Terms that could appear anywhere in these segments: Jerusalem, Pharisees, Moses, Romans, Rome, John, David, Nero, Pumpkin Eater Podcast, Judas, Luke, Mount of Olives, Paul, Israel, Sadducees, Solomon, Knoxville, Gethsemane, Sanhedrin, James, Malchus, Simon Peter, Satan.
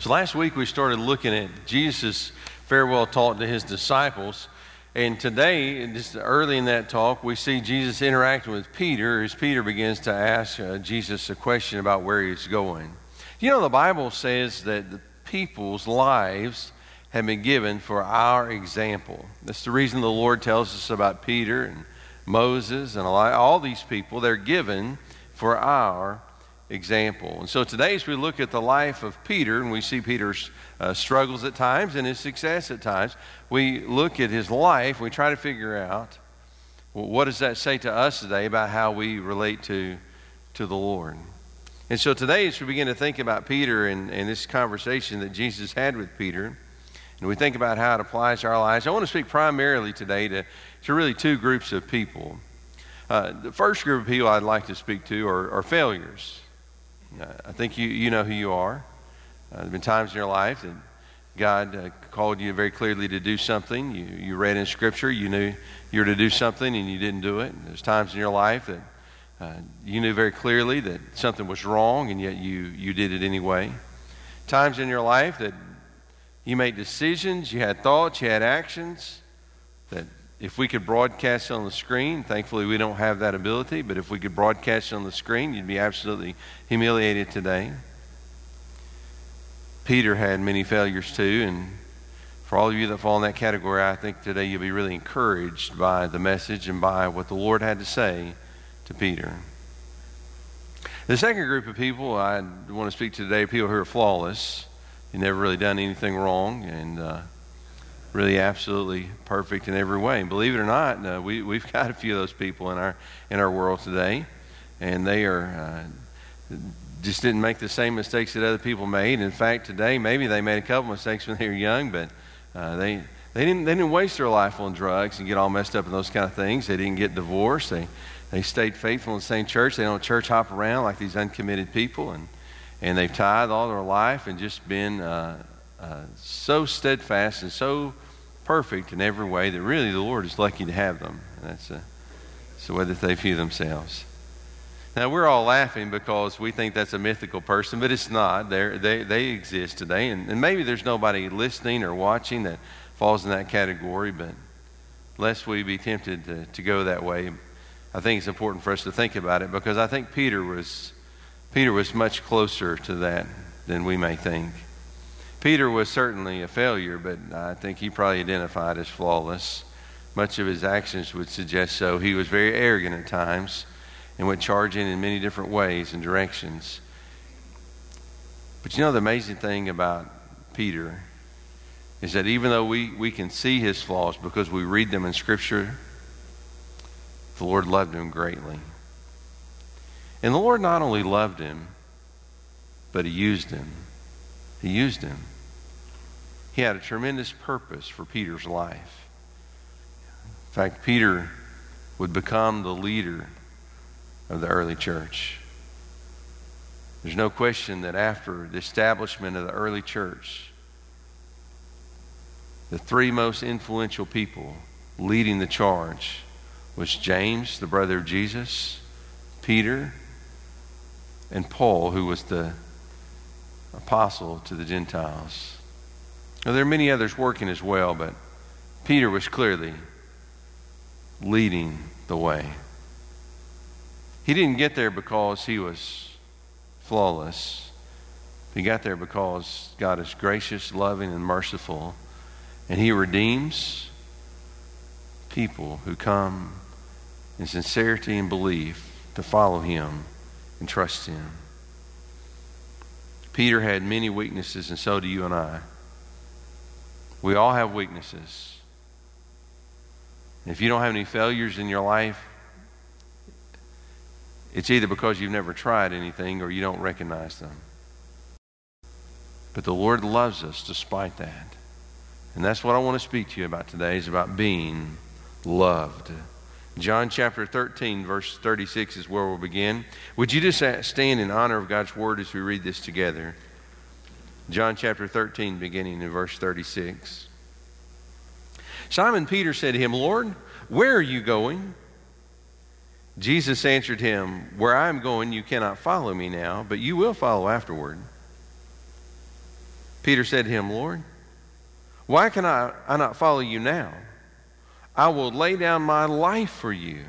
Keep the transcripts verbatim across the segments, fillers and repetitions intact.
So last week we started looking at Jesus' farewell talk to his disciples, and today, just early in that talk, we see Jesus interacting with Peter as Peter begins to ask uh, Jesus a question about where he's going. You know, the Bible says that the people's lives have been given for our example. That's the reason the Lord tells us about Peter and Moses and all these people. They're given for our example. And so today, as we look at the life of Peter, and we see Peter's uh, struggles at times and his success at times, we look at his life, we try to figure out, well, what does that say to us today about how we relate to, to the Lord? And so today, as we begin to think about Peter and, and this conversation that Jesus had with Peter, and we think about how it applies to our lives, I want to speak primarily today to, to really two groups of people. Uh, the first group of people I'd like to speak to are, are failures. Uh, I think you, you know who you are. Uh, there have been times in your life that God uh, called you very clearly to do something. You, you read in Scripture, you knew you were to do something and you didn't do it. And there's times in your life that uh, you knew very clearly that something was wrong, and yet you, you did it anyway. Times in your life that you made decisions, you had thoughts, you had actions that if we could broadcast on the screen, thankfully we don't have that ability, but if we could broadcast on the screen, you'd be absolutely humiliated today. Peter had many failures too, and for all of you that fall in that category, I think today you'll be really encouraged by the message and by what the Lord had to say to Peter. The second group of people I want to speak to today are people who are flawless. You've never really done anything wrong, and uh, really absolutely perfect in every way. And believe it or not, uh, we, we've got a few of those people in our in our world today, and they are uh, just didn't make the same mistakes that other people made. In fact, today, maybe they made a couple mistakes when they were young, but uh, they, they, didn't, they didn't waste their life on drugs and get all messed up in those kind of things. They didn't get divorced. They, they stayed faithful in the same church. They don't church hop around like these uncommitted people, and And they've tithed all their life and just been uh, uh, so steadfast and so perfect in every way that really the Lord is lucky to have them. And that's, a, that's the way that they view themselves. Now, we're all laughing because we think that's a mythical person, but it's not. They're, they they exist today. And, and maybe there's nobody listening or watching that falls in that category, but lest we be tempted to, to go that way, I think it's important for us to think about it, because I think Peter was... Peter was much closer to that than we may think. Peter was certainly a failure, but I think he probably identified as flawless. Much of his actions would suggest so. He was very arrogant at times and went charging in many different ways and directions. But you know, the amazing thing about Peter is that even though we, we can see his flaws because we read them in Scripture, the Lord loved him greatly. And the Lord not only loved him, but he used him. He used him. He had a tremendous purpose for Peter's life. In fact, Peter would become the leader of the early church. There's no question that after the establishment of the early church, the three most influential people leading the charge was James, the brother of Jesus, Peter, and Paul, who was the apostle to the Gentiles. Now, there are many others working as well, but Peter was clearly leading the way. He didn't get there because he was flawless. He got there because God is gracious, loving, and merciful, and he redeems people who come in sincerity and belief to follow him and trust him. Peter had many weaknesses, and so do you and I. We all have weaknesses. If you don't have any failures in your life, it's either because you've never tried anything or you don't recognize them. But the Lord loves us despite that. And that's what I want to speak to you about today, is about being loved. John chapter thirteen, verse thirty-six is where we'll begin. Would you just stand in honor of God's word as we read this together? John chapter thirteen, beginning in verse thirty-six. Simon Peter said to him, "Lord, where are you going?" Jesus answered him, "Where I am going, you cannot follow me now, but you will follow afterward." Peter said to him, Lord, why can I, I not follow you now? I will lay down my life for you.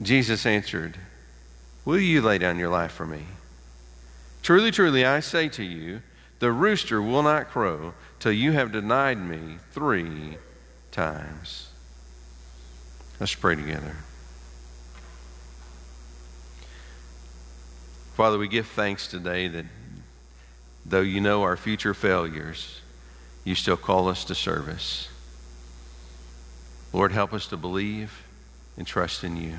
Jesus answered, will you lay down your life for me? Truly, truly, I say to you, the rooster will not crow till you have denied me three times. Let's pray together. Father, we give thanks today that though you know our future failures, you still call us to service. Lord, help us to believe and trust in you.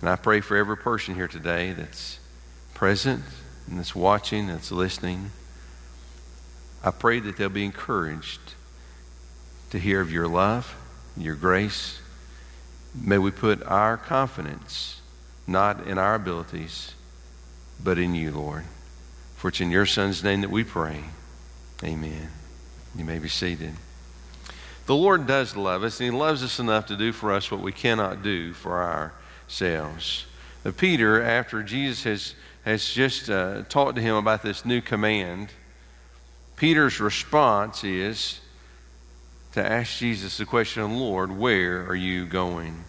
And I pray for every person here today that's present and that's watching, that's listening. I pray that they'll be encouraged to hear of your love, your grace. May we put our confidence not in our abilities, but in you, Lord. For it's in your Son's name that we pray. Amen. You may be seated. The Lord does love us, and he loves us enough to do for us what we cannot do for ourselves. Now, Peter, after Jesus has, has just uh, talked to him about this new command, Peter's response is to ask Jesus the question, Lord, where are you going?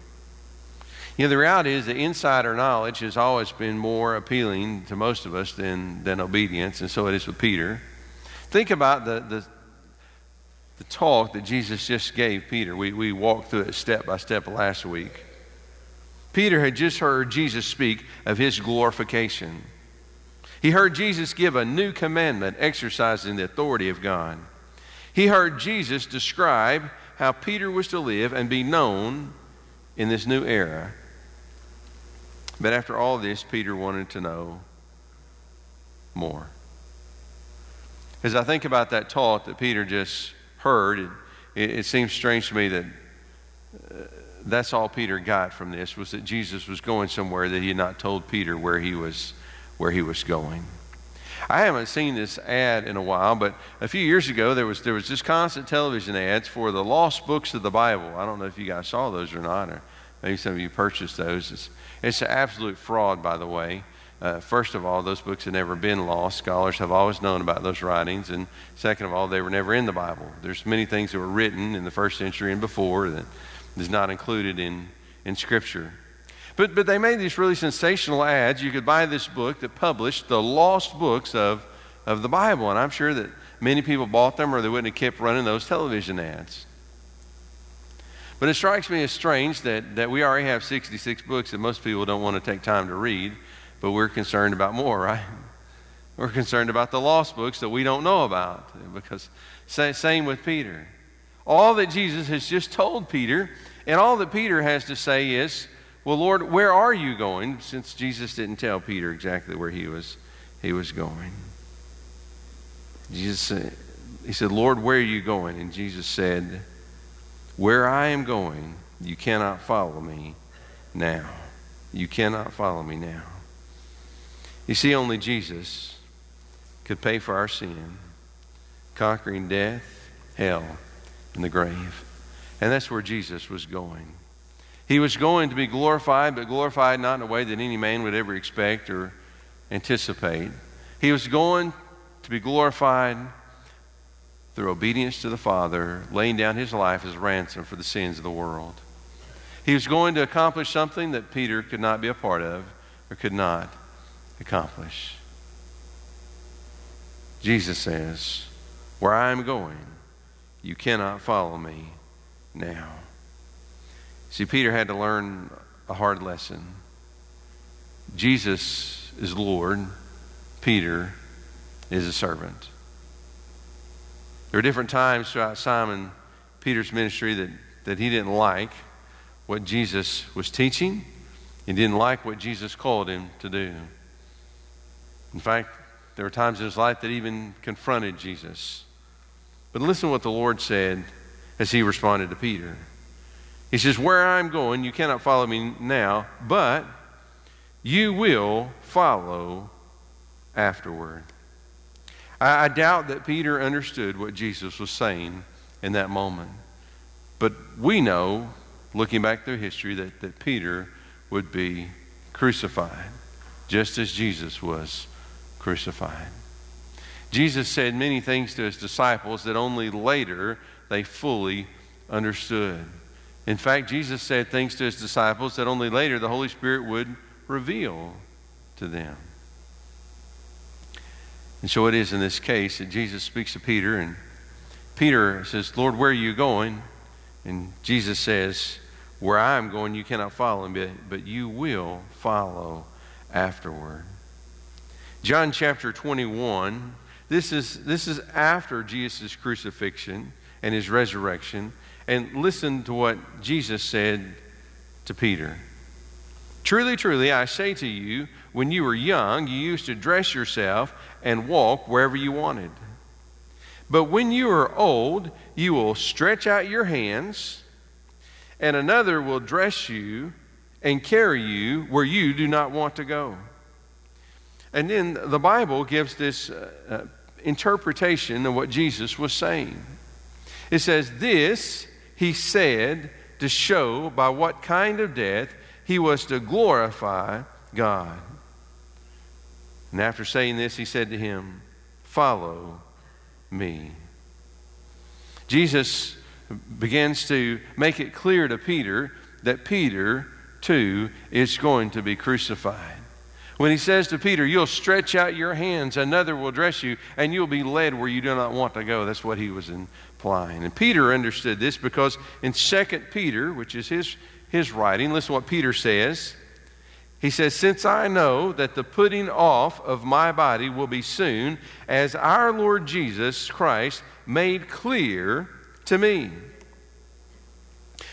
You know, the reality is that insider knowledge has always been more appealing to most of us than, than obedience, and so it is with Peter. Think about the... the The talk that Jesus just gave Peter. We, we walked through it step by step last week. Peter had just heard Jesus speak of his glorification. He heard Jesus give a new commandment exercising the authority of God. He heard Jesus describe how Peter was to live and be known in this new era. But after all this, Peter wanted to know more. As I think about that talk that Peter just heard, it, it, it seems strange to me that uh, that's all Peter got from this, was that Jesus was going somewhere that he had not told Peter where he was where he was going. I haven't seen this ad in a while, but a few years ago there was there was just constant television ads for the lost books of the Bible. I don't know if you guys saw those or not, or maybe some of you purchased those. It's, it's an absolute fraud, by the way. Uh, first of all, those books had never been lost. Scholars have always known about those writings. And second of all, they were never in the Bible. There's many things that were written in the first century and before that is not included in, in Scripture. But, but they made these really sensational ads. You could buy this book that published the lost books of, of the Bible. And I'm sure that many people bought them or they wouldn't have kept running those television ads. But it strikes me as strange that, that we already have sixty-six books that most people don't want to take time to read. But we're concerned about more, right? We're concerned about the lost books that we don't know about. Because same with Peter. All that Jesus has just told Peter, and all that Peter has to say is, well, Lord, where are you going? Since Jesus didn't tell Peter exactly where he was, he was going. Jesus said, he said, Lord, where are you going? And Jesus said, where I am going, you cannot follow me now. You cannot follow me now. You see, only Jesus could pay for our sin, conquering death, hell, and the grave. And that's where Jesus was going. He was going to be glorified, but glorified not in a way that any man would ever expect or anticipate. He was going to be glorified through obedience to the Father, laying down his life as ransom for the sins of the world. He was going to accomplish something that Peter could not be a part of or could not accomplish. Jesus says, where I am going, you cannot follow me now. See, Peter had to learn a hard lesson. Jesus is Lord. Peter is a servant. There are different times throughout Simon Peter's ministry that, that he didn't like what Jesus was teaching. He didn't like what Jesus called him to do. In fact, there were times in his life that even confronted Jesus. But listen to what the Lord said as he responded to Peter. He says, where I'm going, you cannot follow me now, but you will follow afterward. I, I doubt that Peter understood what Jesus was saying in that moment. But we know, looking back through history, that, that Peter would be crucified, just as Jesus was crucified. Jesus said many things to his disciples that only later they fully understood. In fact, Jesus said things to his disciples that only later the Holy Spirit would reveal to them. And so it is in this case that Jesus speaks to Peter, and Peter says, "Lord, where are you going?" And Jesus says, "Where I am going, you cannot follow me, but you will follow afterward." John chapter twenty-one, this is, this is after Jesus' crucifixion and his resurrection. And listen to what Jesus said to Peter. "Truly, truly, I say to you, when you were young, you used to dress yourself and walk wherever you wanted. But when you are old, you will stretch out your hands, and another will dress you and carry you where you do not want to go." And then the Bible gives this uh, uh, interpretation of what Jesus was saying. It says, "This he said to show by what kind of death he was to glorify God. And after saying this, he said to him, 'Follow me.'" Jesus begins to make it clear to Peter that Peter, too, is going to be crucified. When he says to Peter, "You'll stretch out your hands, another will dress you, and you'll be led where you do not want to go," that's what he was implying. And Peter understood this because in Second Peter, which is his, his writing, listen to what Peter says. He says, "Since I know that the putting off of my body will be soon, as our Lord Jesus Christ made clear to me."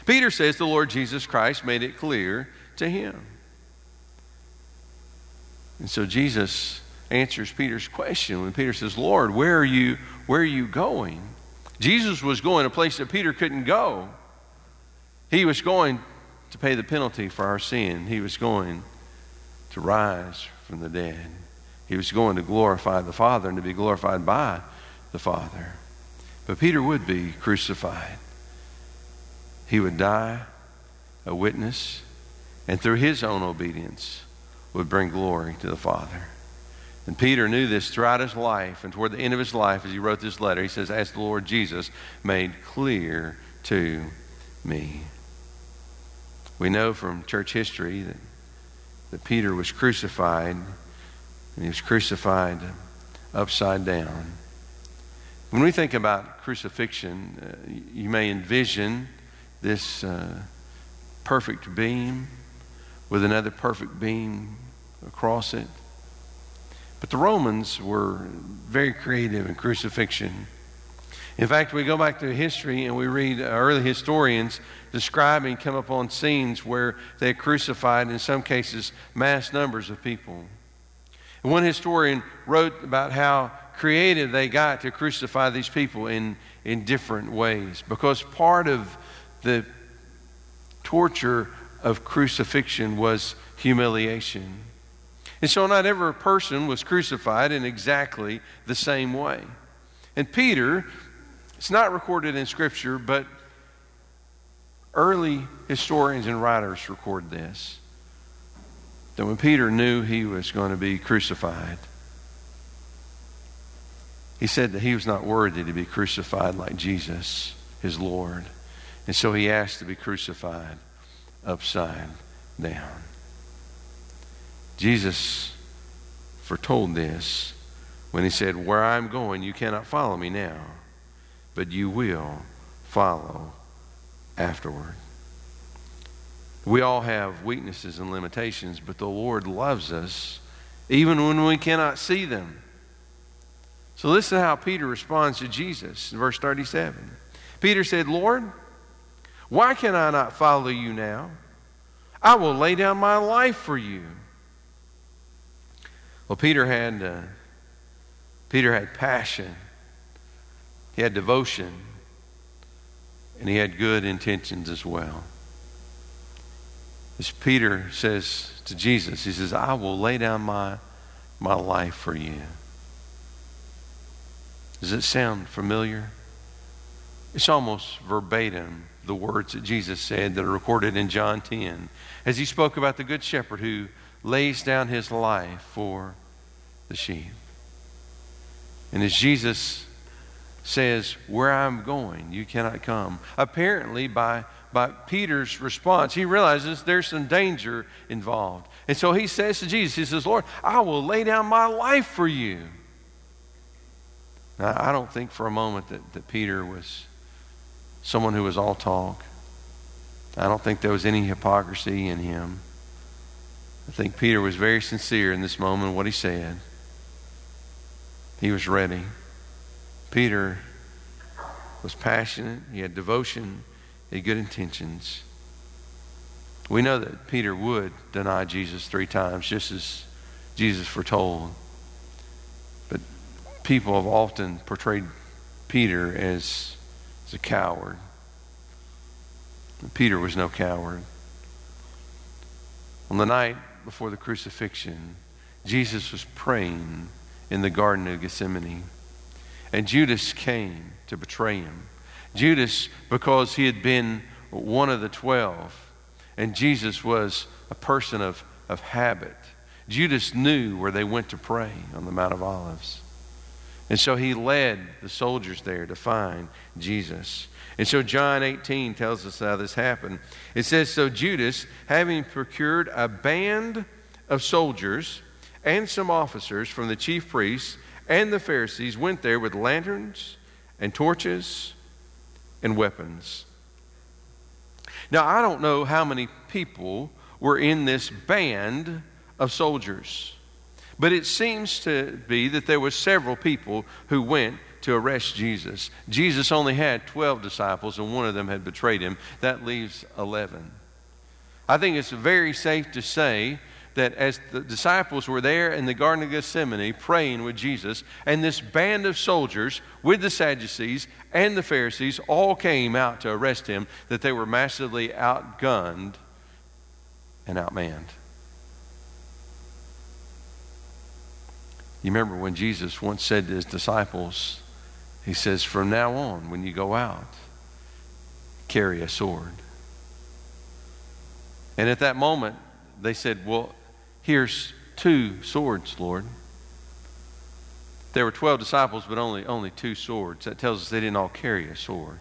Peter says the Lord Jesus Christ made it clear to him. And so Jesus answers Peter's question when Peter says, "Lord, where are you, where are you going?" Jesus was going a place that Peter couldn't go. He was going to pay the penalty for our sin. He was going to rise from the dead. He was going to glorify the Father and to be glorified by the Father. But Peter would be crucified. He would die a witness, and through his own obedience would bring glory to the Father. And Peter knew this throughout his life, and toward the end of his life as he wrote this letter, he says, "As the Lord Jesus made clear to me." We know from church history that, that Peter was crucified, and he was crucified upside down. When we think about crucifixion, uh, you may envision this uh, perfect beam with another perfect beam across it. But the Romans were very creative in crucifixion. In fact, we go back through history and we read early historians describing, come upon scenes where they crucified, in some cases, mass numbers of people. And one historian wrote about how creative they got to crucify these people in, in different ways, because part of the torture of crucifixion was humiliation. And so not every person was crucified in exactly the same way. And Peter, it's not recorded in Scripture, but early historians and writers record this, that when Peter knew he was going to be crucified, he said that he was not worthy to be crucified like Jesus, his Lord. And so he asked to be crucified upside down. Jesus foretold this when he said, "Where I'm going, you cannot follow me now, but you will follow afterward." We all have weaknesses and limitations, but the Lord loves us even when we cannot see them. So listen to how Peter responds to Jesus in verse thirty-seven. Peter said, "Lord, why can I not follow you now? I will lay down my life for you." Well, Peter had, uh, Peter had passion. He had devotion, and he had good intentions as well. As Peter says to Jesus, he says, "I will lay down my, my life for you." Does it sound familiar? It's almost verbatim the words that Jesus said that are recorded in John ten, as he spoke about the good shepherd who lays down his life for the sheep. And as Jesus says, where I'm going, you cannot come. Apparently, by, by Peter's response, he realizes there's some danger involved. And so he says to Jesus, he says, Lord, I will lay down my life for you. Now, I don't think for a moment that, that Peter was someone who was all talk. I don't think there was any hypocrisy in him. I think Peter was very sincere in this moment, what he said. He was ready. Peter was passionate. He had devotion. He had good intentions. We know that Peter would deny Jesus three times, just as Jesus foretold. But people have often portrayed Peter as, as a coward. And Peter was no coward. On the night before the crucifixion, Jesus was praying in the Garden of Gethsemane. And Judas came to betray him. Judas, because he had been one of the twelve, and Jesus was a person of, of habit. Judas knew where they went to pray on the Mount of Olives. And so he led the soldiers there to find Jesus. And so John eighteen tells us how this happened. It says, so Judas, having procured a band of soldiers and some officers from the chief priests and the Pharisees, went there with lanterns and torches and weapons. Now, I don't know how many people were in this band of soldiers, but it seems to be that there were several people who went to arrest Jesus. Jesus only had twelve disciples, and one of them had betrayed him. That leaves eleven. I think it's very safe to say that as the disciples were there in the Garden of Gethsemane praying with Jesus, and this band of soldiers with the Sadducees and the Pharisees all came out to arrest him, that they were massively outgunned and outmanned. You remember when Jesus once said to his disciples, he says, from now on, when you go out, carry a sword. And at that moment, they said, well, here's two swords, Lord. There were twelve disciples, but only, only two swords. That tells us they didn't all carry a sword.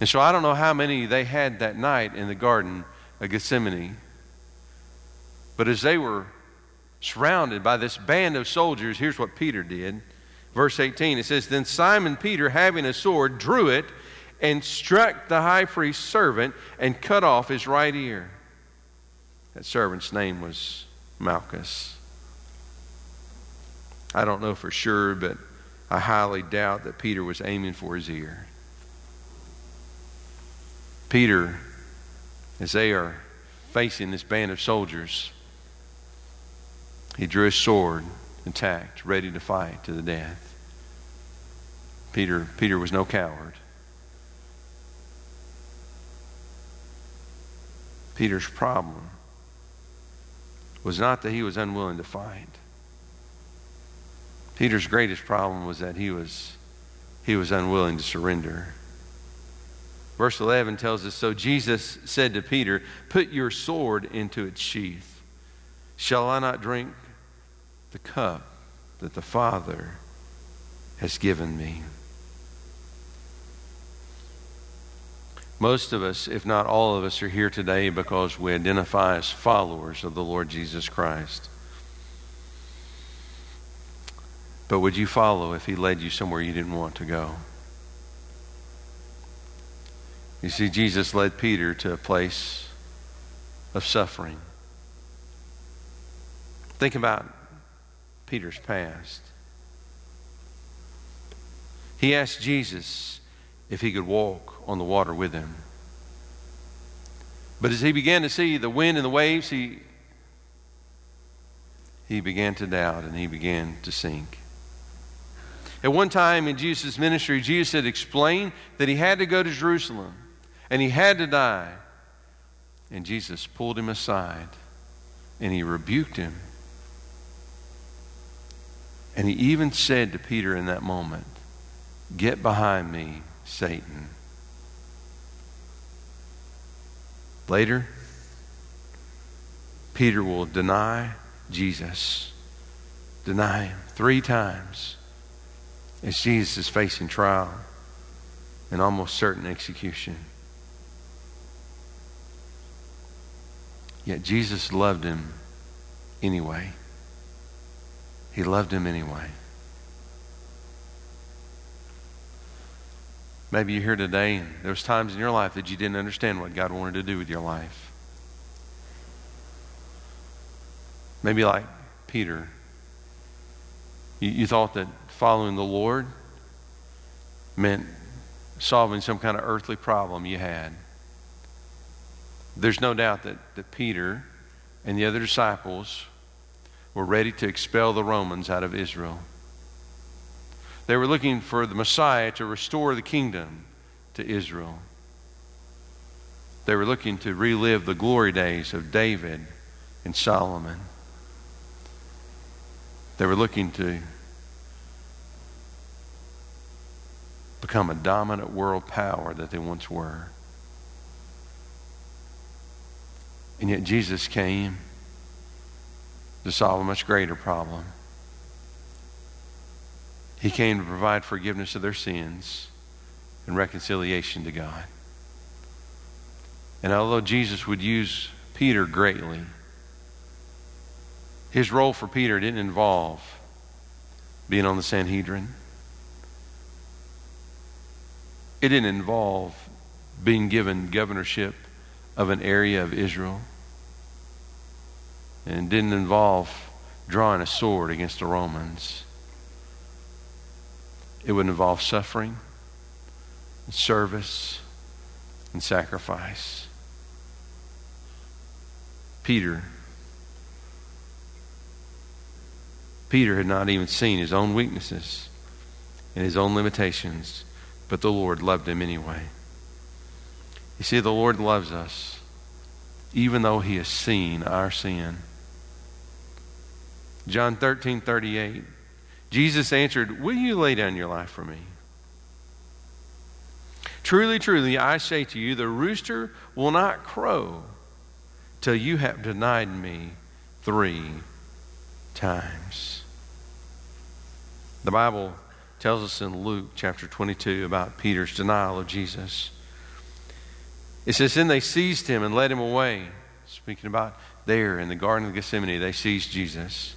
And so I don't know how many they had that night in the Garden of Gethsemane. But as they were surrounded by this band of soldiers, here's what Peter did. Verse eighteen, it says, then Simon Peter, having a sword, drew it and struck the high priest's servant and cut off his right ear. That servant's name was Malchus. I don't know for sure, but I highly doubt that Peter was aiming for his ear. Peter, as they are facing this band of soldiers, he drew his sword intact, ready to fight to the death. Peter, Peter was no coward. Peter's problem was not that he was unwilling to fight. Peter's greatest problem was that he was, he was unwilling to surrender. Verse eleven tells us, so Jesus said to Peter, put your sword into its sheath. Shall I not drink the cup that the Father has given me? Most of us, if not all of us, are here today because we identify as followers of the Lord Jesus Christ. But would you follow if he led you somewhere you didn't want to go? You see, Jesus led Peter to a place of suffering. Think about Peter's past. He asked Jesus if he could walk on the water with him. But as he began to see the wind and the waves, he, he began to doubt and he began to sink. At one time in Jesus' ministry, Jesus had explained that he had to go to Jerusalem and he had to die. And Jesus pulled him aside and he rebuked him. And he even said to Peter in that moment, get behind me, Satan. Later, Peter will deny Jesus deny him three times as Jesus is facing trial and almost certain execution. Yet Jesus loved him anyway. He loved him anyway. Maybe you're here today and there was times in your life that you didn't understand what God wanted to do with your life. Maybe like Peter, you, you thought that following the Lord meant solving some kind of earthly problem you had. There's no doubt that, that Peter and the other disciples were ready to expel the Romans out of Israel. They were looking for the Messiah to restore the kingdom to Israel. They were looking to relive the glory days of David and Solomon. They were looking to become a dominant world power that they once were. And yet Jesus came to solve a much greater problem. He came to provide forgiveness of their sins and reconciliation to God. And although Jesus would use Peter greatly, his role for Peter didn't involve being on the Sanhedrin. It didn't involve being given governorship of an area of Israel, and didn't involve drawing a sword against the Romans. It would involve suffering, and service, and sacrifice. Peter, Peter had not even seen his own weaknesses and his own limitations, but the Lord loved him anyway. You see, the Lord loves us even though he has seen our sin. John thirteen thirty-eight, Jesus answered, "Will you lay down your life for me? Truly, truly, I say to you, the rooster will not crow till you have denied me three times." The Bible tells us in Luke chapter twenty-two about Peter's denial of Jesus. It says, "Then they seized him and led him away." Speaking about there in the Garden of Gethsemane, they seized Jesus.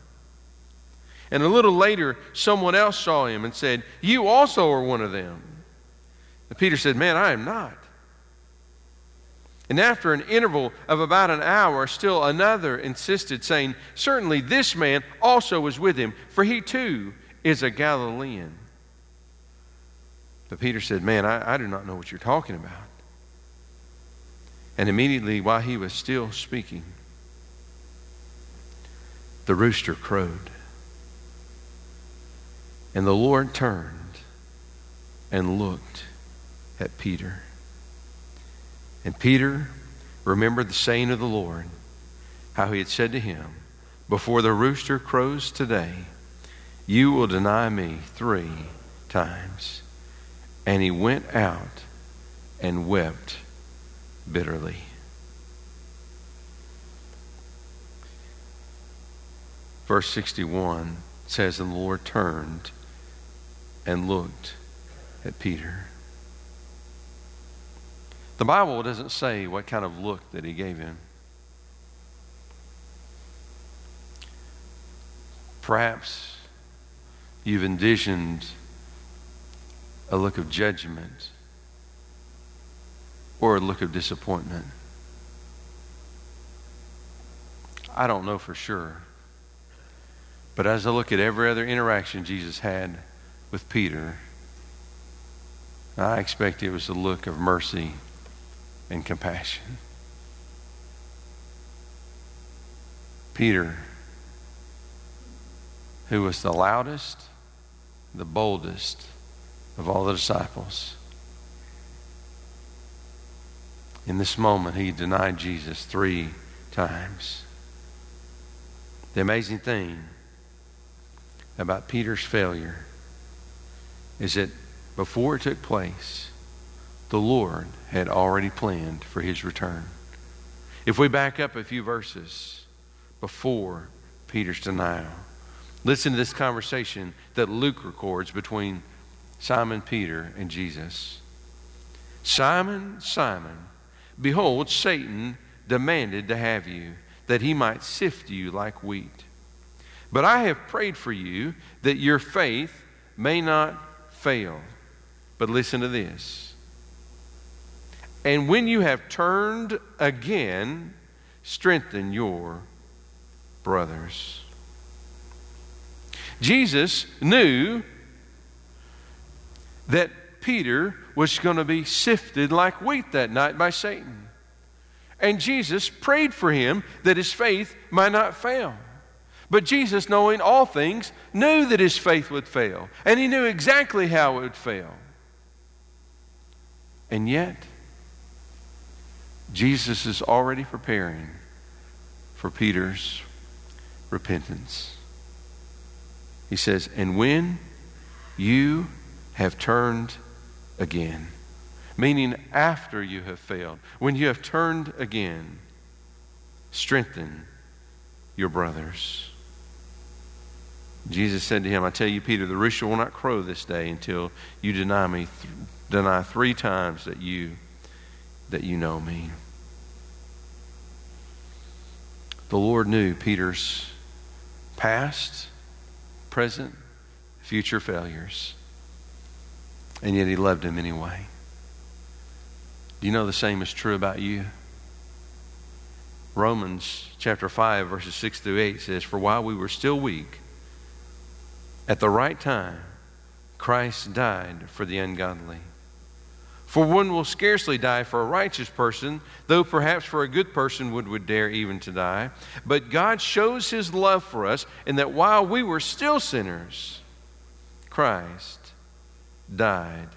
And a little later, someone else saw him and said, 'You also are one of them.' And Peter said, 'Man, I am not.' And after an interval of about an hour, still another insisted, saying, 'Certainly this man also was with him, for he too is a Galilean.' But Peter said, 'Man, I, I do not know what you're talking about.' And immediately while he was still speaking, the rooster crowed. And the Lord turned and looked at Peter. And Peter remembered the saying of the Lord, how he had said to him, 'Before the rooster crows today, you will deny me three times.' And he went out and wept bitterly." Verse sixty-one says, "And the Lord turned and looked at Peter." The Bible doesn't say what kind of look that he gave him. Perhaps you've envisioned a look of judgment or a look of disappointment. I don't know for sure, but as I look at every other interaction Jesus had with Peter, I expect it was a look of mercy and compassion. Peter, who was the loudest the boldest of all the disciples. In this moment, he denied Jesus three times. The amazing thing about Peter's failure is that before it took place, the Lord had already planned for his return. If we back up a few verses before Peter's denial, listen to this conversation that Luke records between Simon Peter and Jesus. Simon, Simon, behold, Satan demanded to have you, that he might sift you like wheat. But I have prayed for you that your faith may not fail. But listen to this. And when you have turned again, strengthen your brothers. Jesus knew that Peter was going to be sifted like wheat that night by Satan. And Jesus prayed for him that his faith might not fail. But Jesus, knowing all things, knew that his faith would fail. And he knew exactly how it would fail. And yet, Jesus is already preparing for Peter's repentance. He says, and when you have turned again, meaning after you have failed, when you have turned again, strengthen your brothers. Jesus said to him, I tell you, Peter, the rooster will not crow this day until you deny me, th- deny three times that you, that you know me. The Lord knew Peter's past, present, future failures. And yet he loved him anyway. Do you know the same is true about you? Romans chapter five, verses six through eight says, for while we were still weak, at the right time, Christ died for the ungodly. For one will scarcely die for a righteous person, though perhaps for a good person would, would dare even to die. But God shows his love for us in that while we were still sinners, Christ died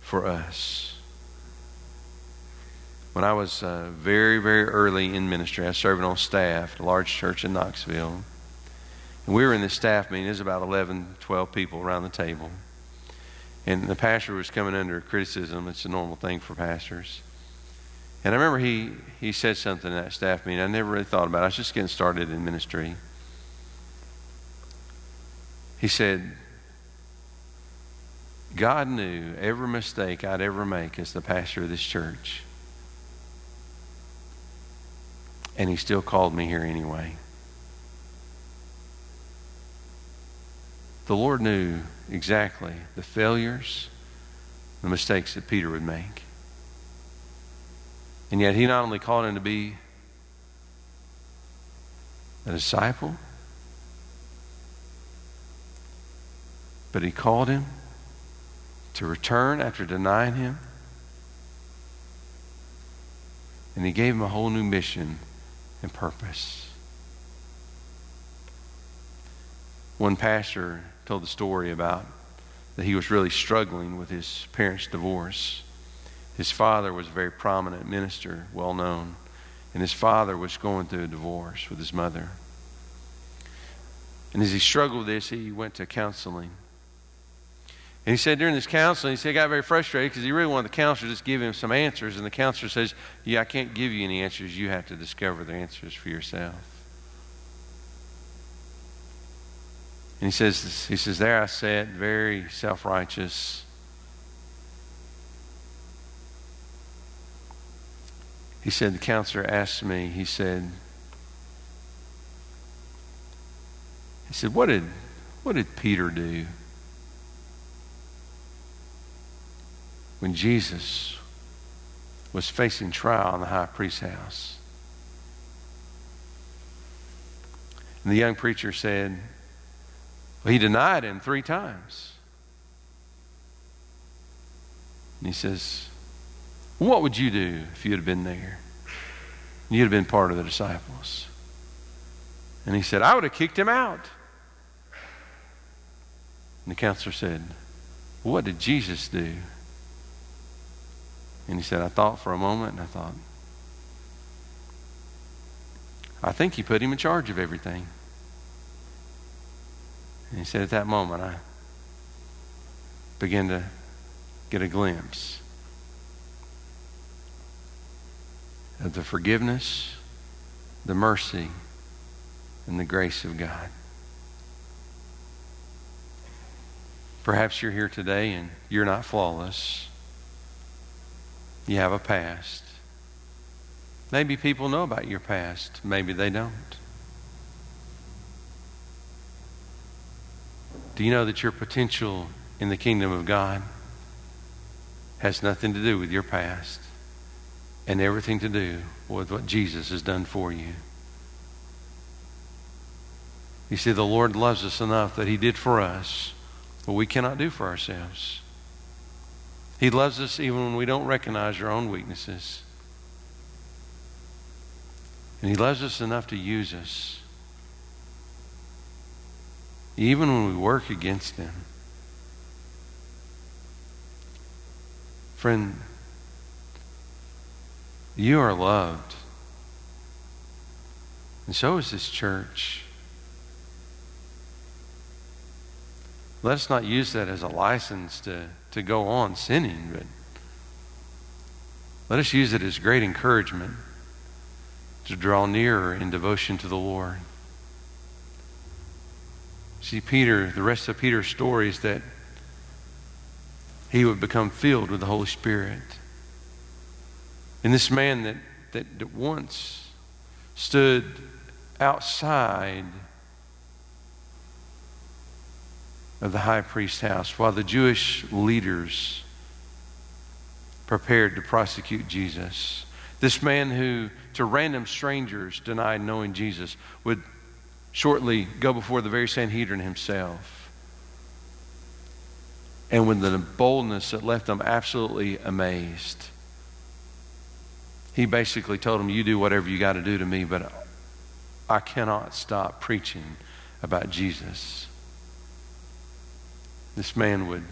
for us. When I was uh, very, very early in ministry, I was serving on staff at a large church in Knoxville. And we were in this staff meeting. There's about eleven, twelve people around the table. And the pastor was coming under criticism. It's a normal thing for pastors. And I remember he, he said something in that staff meeting I never really thought about it. I was just getting started in ministry. He said, God knew every mistake I'd ever make as the pastor of this church. And he still called me here anyway. The Lord knew exactly the failures, the mistakes that Peter would make. And yet he not only called him to be a disciple, but he called him to return after denying him. And he gave him a whole new mission and purpose. One pastor told the story about that he was really struggling with his parents' divorce. His father was a very prominent minister, well known, and his father was going through a divorce with his mother. And as he struggled with this, he went to counseling. And he said during this counseling, he said he got very frustrated because he really wanted the counselor to just give him some answers. And the counselor says, yeah, I can't give you any answers. You have to discover the answers for yourself. And he says, he says, there I sat, very self-righteous. He said, the counselor asked me, he said, he said, what did, what did Peter do when Jesus was facing trial in the high priest's house? And the young preacher said, well, he denied him three times. And he says, well, what would you do if you had been there? You'd have been part of the disciples. And he said, I would have kicked him out. And the counselor said, what did Jesus do? And he said, I thought for a moment, and I thought, I think he put him in charge of everything. And he said, at that moment, I began to get a glimpse of the forgiveness, the mercy, and the grace of God. Perhaps you're here today and you're not flawless. You have a past. Maybe people know about your past. Maybe they don't. Do you know that your potential in the kingdom of God has nothing to do with your past and everything to do with what Jesus has done for you? You see, the Lord loves us enough that he did for us what we cannot do for ourselves. He loves us even when we don't recognize our own weaknesses. And he loves us enough to use us, even when we work against him. Friend, you are loved. And so is this church. Let's not use that as a license to, to go on sinning, but let us use it as great encouragement to draw nearer in devotion to the Lord. See, Peter, the rest of Peter's story is that he would become filled with the Holy Spirit. And this man that, that, that once stood outside of the high priest's house while the Jewish leaders prepared to prosecute Jesus. This man who, to random strangers, denied knowing Jesus would shortly go before the very Sanhedrin himself. And with a boldness that left them absolutely amazed, he basically told them, you do whatever you got to do to me, but I cannot stop preaching about Jesus. This man would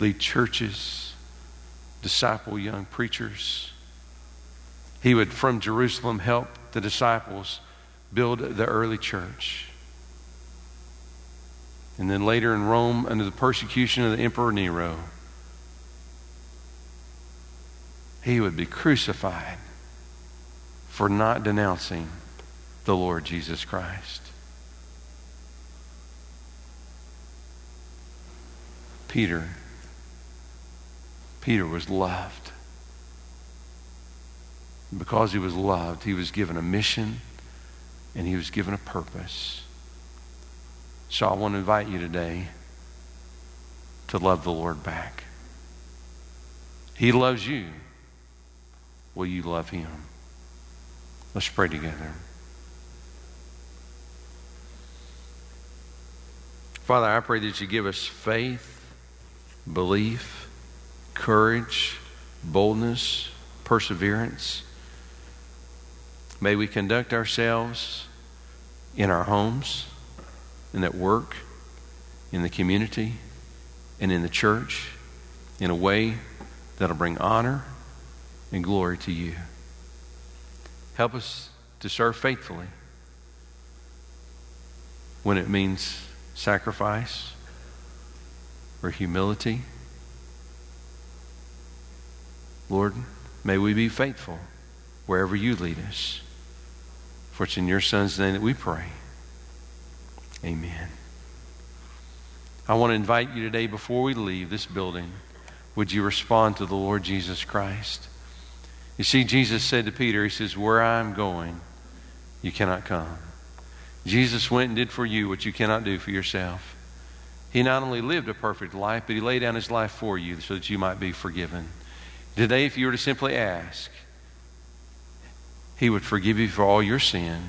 lead churches, disciple young preachers. He would, from Jerusalem, help the disciples build the early church. And then later in Rome, under the persecution of the Emperor Nero, he would be crucified for not denouncing the Lord Jesus Christ. Peter, Peter was loved. Because he was loved, he was given a mission and he was given a purpose. So I want to invite you today to love the Lord back. He loves you. Will you love him? Let's pray together. Father, I pray that you give us faith, belief, courage, boldness, perseverance. May we conduct ourselves in our homes, and at work, in the community, and in the church in a way that'll bring honor and glory to you. Help us to serve faithfully when it means sacrifice, or humility. Lord, may we be faithful wherever you lead us. For it's in your Son's name that we pray. Amen. I want to invite you today, before we leave this building, would you respond to the Lord Jesus Christ? You see, Jesus said to Peter, he says, where I'm going, you cannot come. Jesus went and did for you what you cannot do for yourself. He not only lived a perfect life, but he laid down his life for you so that you might be forgiven. Today, if you were to simply ask, he would forgive you for all your sin.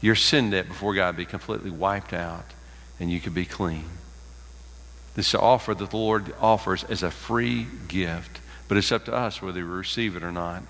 Your sin debt before God be completely wiped out, and you could be clean. This is an offer that the Lord offers as a free gift, but it's up to us whether we receive it or not.